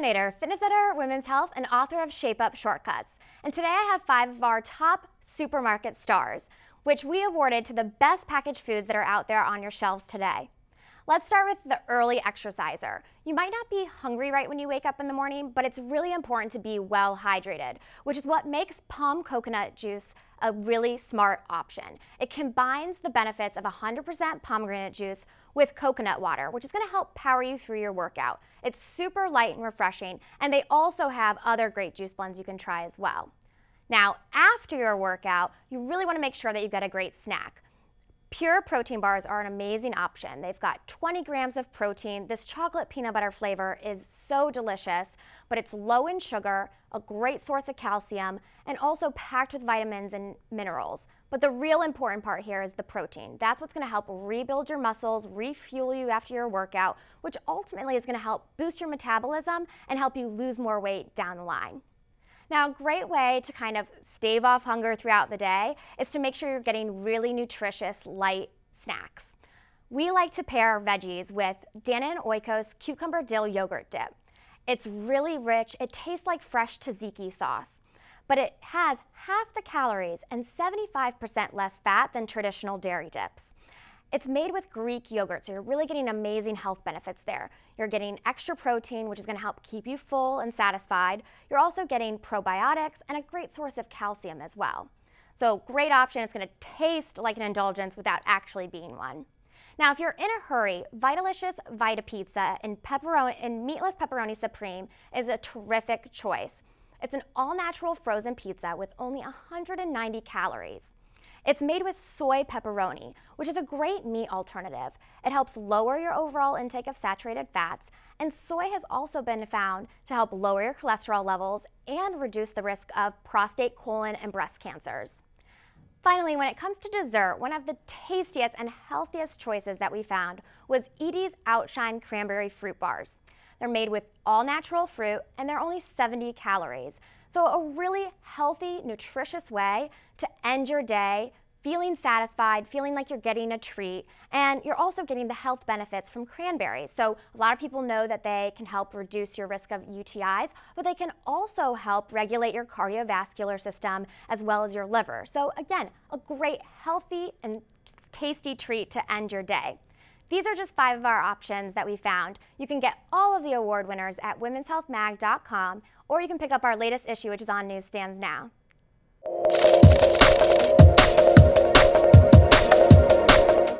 donator, fitness editor, women's health, and author of Shape Up Shortcuts. And today I have 5 of our top supermarket stars, which we awarded to the best packaged foods that are out there on your shelves today. Let's start with the early exerciser. You might not be hungry right when you wake up in the morning, but it's really important to be well hydrated, which is what makes palm coconut juice a really smart option. It combines the benefits of 100% pomegranate juice with coconut water, which is going to help power you through your workout. It's super light and refreshing, and they also have other great juice blends you can try as well. Now, after your workout, you really want to make sure that you get a great snack. Pure Protein bars are an amazing option. They've got 20 grams of protein. This chocolate peanut butter flavor is so delicious, but it's low in sugar, a great source of calcium, and also packed with vitamins and minerals. But the real important part here is the protein. That's what's going to help rebuild your muscles, refuel you after your workout, which ultimately is going to help boost your metabolism and help you lose more weight down the line. Now, a great way to kind of stave off hunger throughout the day is to make sure you're getting really nutritious, light snacks. We like to pair veggies with Danone Oikos Cucumber Dill Yogurt Dip. It's really rich. It tastes like fresh tzatziki sauce, but it has half the calories and 75% less fat than traditional dairy dips. It's made with Greek yogurt, so you're really getting amazing health benefits there. You're getting extra protein, which is going to help keep you full and satisfied. You're also getting probiotics and a great source of calcium as well. So great option. It's going to taste like an indulgence without actually being one. Now, if you're in a hurry, Vitalicious Vita Pizza and Meatless Pepperoni Supreme is a terrific choice. It's an all-natural frozen pizza with only 190 calories. It's made with soy pepperoni, which is a great meat alternative. It helps lower your overall intake of saturated fats, and soy has also been found to help lower your cholesterol levels and reduce the risk of prostate, colon, and breast cancers. Finally, when it comes to dessert, one of the tastiest and healthiest choices that we found was Edy's Outshine Cranberry Fruit Bars. They're made with all-natural fruit, and they're only 70 calories. So a really healthy, nutritious way to end your day feeling satisfied, feeling like you're getting a treat, and you're also getting the health benefits from cranberries. So a lot of people know that they can help reduce your risk of UTIs, but they can also help regulate your cardiovascular system as well as your liver. So again, a great healthy and tasty treat to end your day. These are just 5 of our options that we found. You can get all of the award winners at womenshealthmag.com, or you can pick up our latest issue, which is on newsstands now.